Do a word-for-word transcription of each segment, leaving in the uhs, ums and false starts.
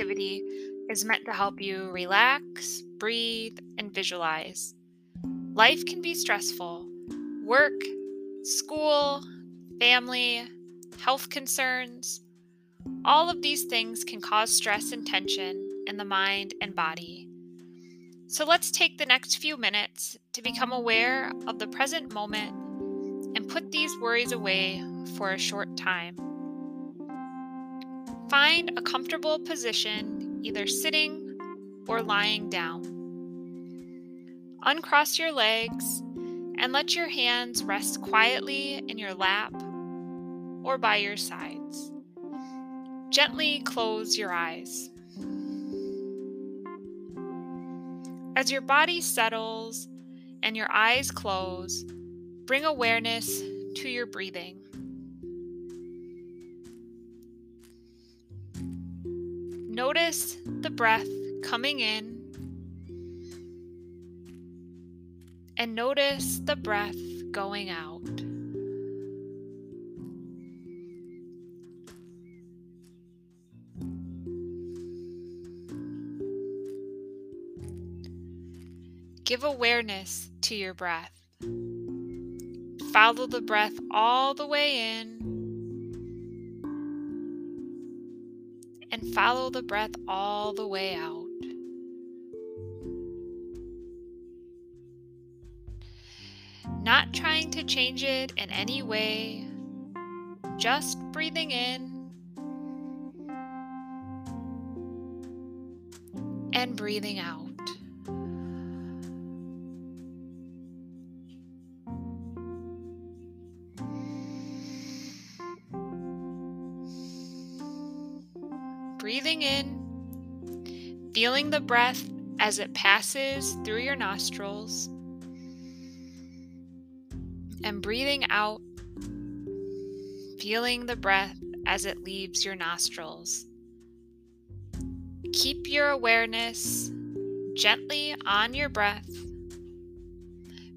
activity is meant to help you relax, breathe, and visualize. Life can be stressful. Work, school, family, health concerns. All of these things can cause stress and tension in the mind and body. So let's take the next few minutes to become aware of the present moment and put these worries away for a short time. Find a comfortable position, either sitting or lying down. Uncross your legs and let your hands rest quietly in your lap or by your sides. Gently close your eyes. As your body settles and your eyes close, bring awareness to your breathing. Notice the breath coming in and notice the breath going out. Give awareness to your breath. Follow the breath all the way in and follow the breath all the way out. Not trying to change it in any way, just breathing in and breathing out. Breathing in, feeling the breath as it passes through your nostrils, and breathing out, feeling the breath as it leaves your nostrils. Keep your awareness gently on your breath,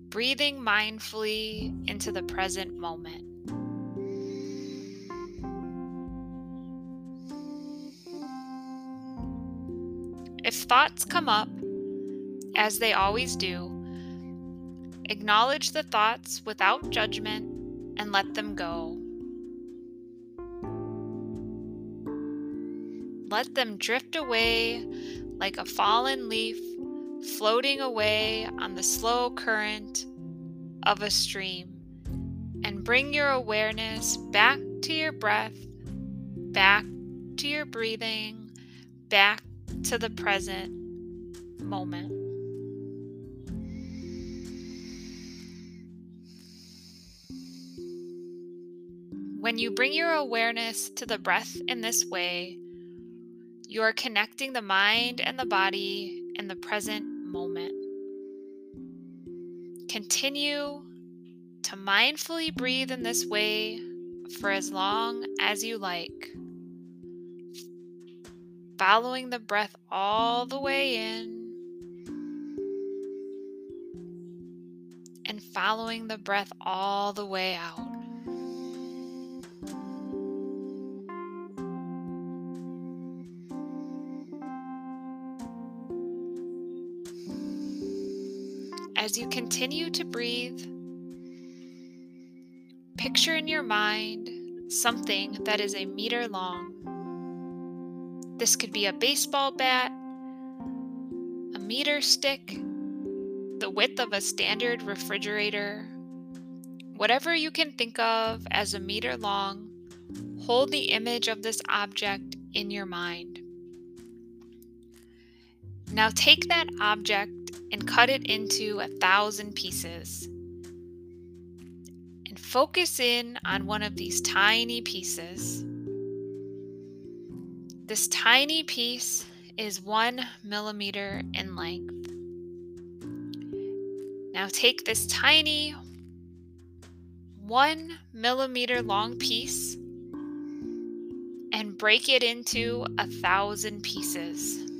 breathing mindfully into the present moment. If thoughts come up, as they always do, acknowledge the thoughts without judgment and let them go. Let them drift away like a fallen leaf floating away on the slow current of a stream, and bring your awareness back to your breath, back to your breathing, back to the present moment. When you bring your awareness to the breath in this way, you are connecting the mind and the body in the present moment. Continue to mindfully breathe in this way for as long as you like. Following the breath all the way in and following the breath all the way out. As you continue to breathe, picture in your mind something that is a meter long. This could be a baseball bat, a meter stick, the width of a standard refrigerator. Whatever you can think of as a meter long, hold the image of this object in your mind. Now take that object and cut it into a thousand pieces. And focus in on one of these tiny pieces. This tiny piece is one millimeter in length. Now take this tiny one millimeter long piece and break it into a thousand pieces.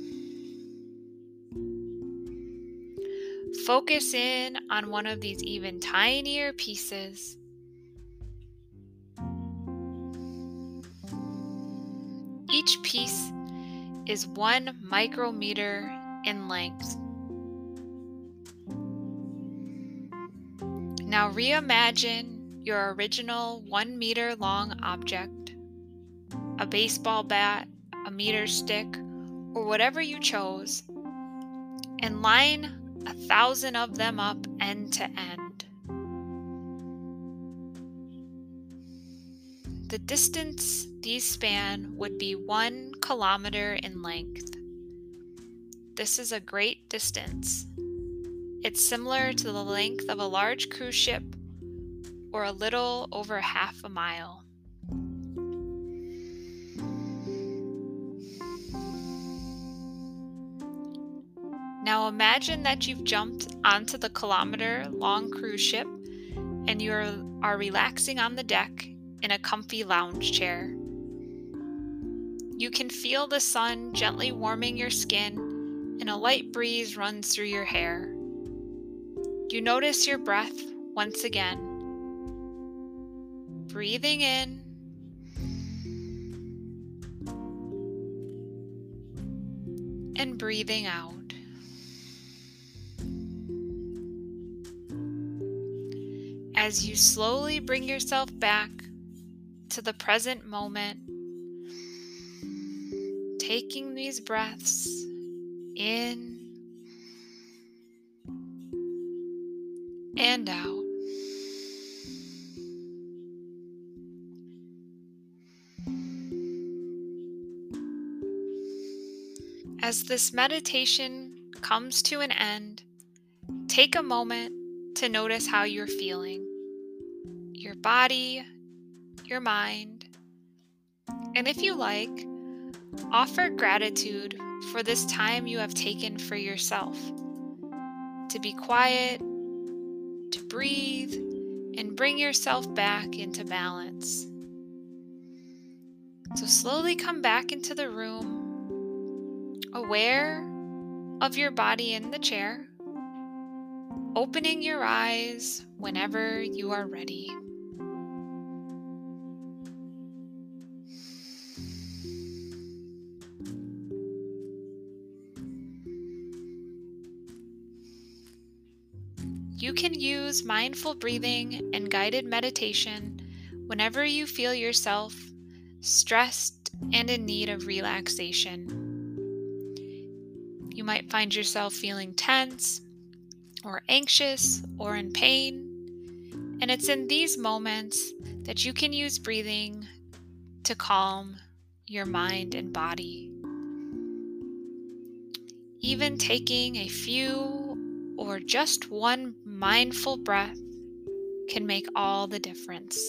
Focus in on one of these even tinier pieces. Each piece is one micrometer in length. Now reimagine your original one meter long object, a baseball bat, a meter stick, or whatever you chose, and line a thousand of them up end to end. The distance these span would be one kilometer in length. This is a great distance. It's similar to the length of a large cruise ship or a little over half a mile. Now imagine that you've jumped onto the kilometer long cruise ship and you are relaxing on the deck in a comfy lounge chair. You can feel the sun gently warming your skin and a light breeze runs through your hair. You notice your breath once again. Breathing in and breathing out. As you slowly bring yourself back to the present moment, taking these breaths in and out. As this meditation comes to an end, take a moment to notice how you're feeling, your body, your mind, and if you like, offer gratitude for this time you have taken for yourself to be quiet, to breathe, and bring yourself back into balance. So slowly come back into the room, aware of your body in the chair, opening your eyes whenever you are ready. You can use mindful breathing and guided meditation whenever you feel yourself stressed and in need of relaxation. You might find yourself feeling tense or anxious or in pain, and it's in these moments that you can use breathing to calm your mind and body. Even taking a few or just one mindful breath can make all the difference.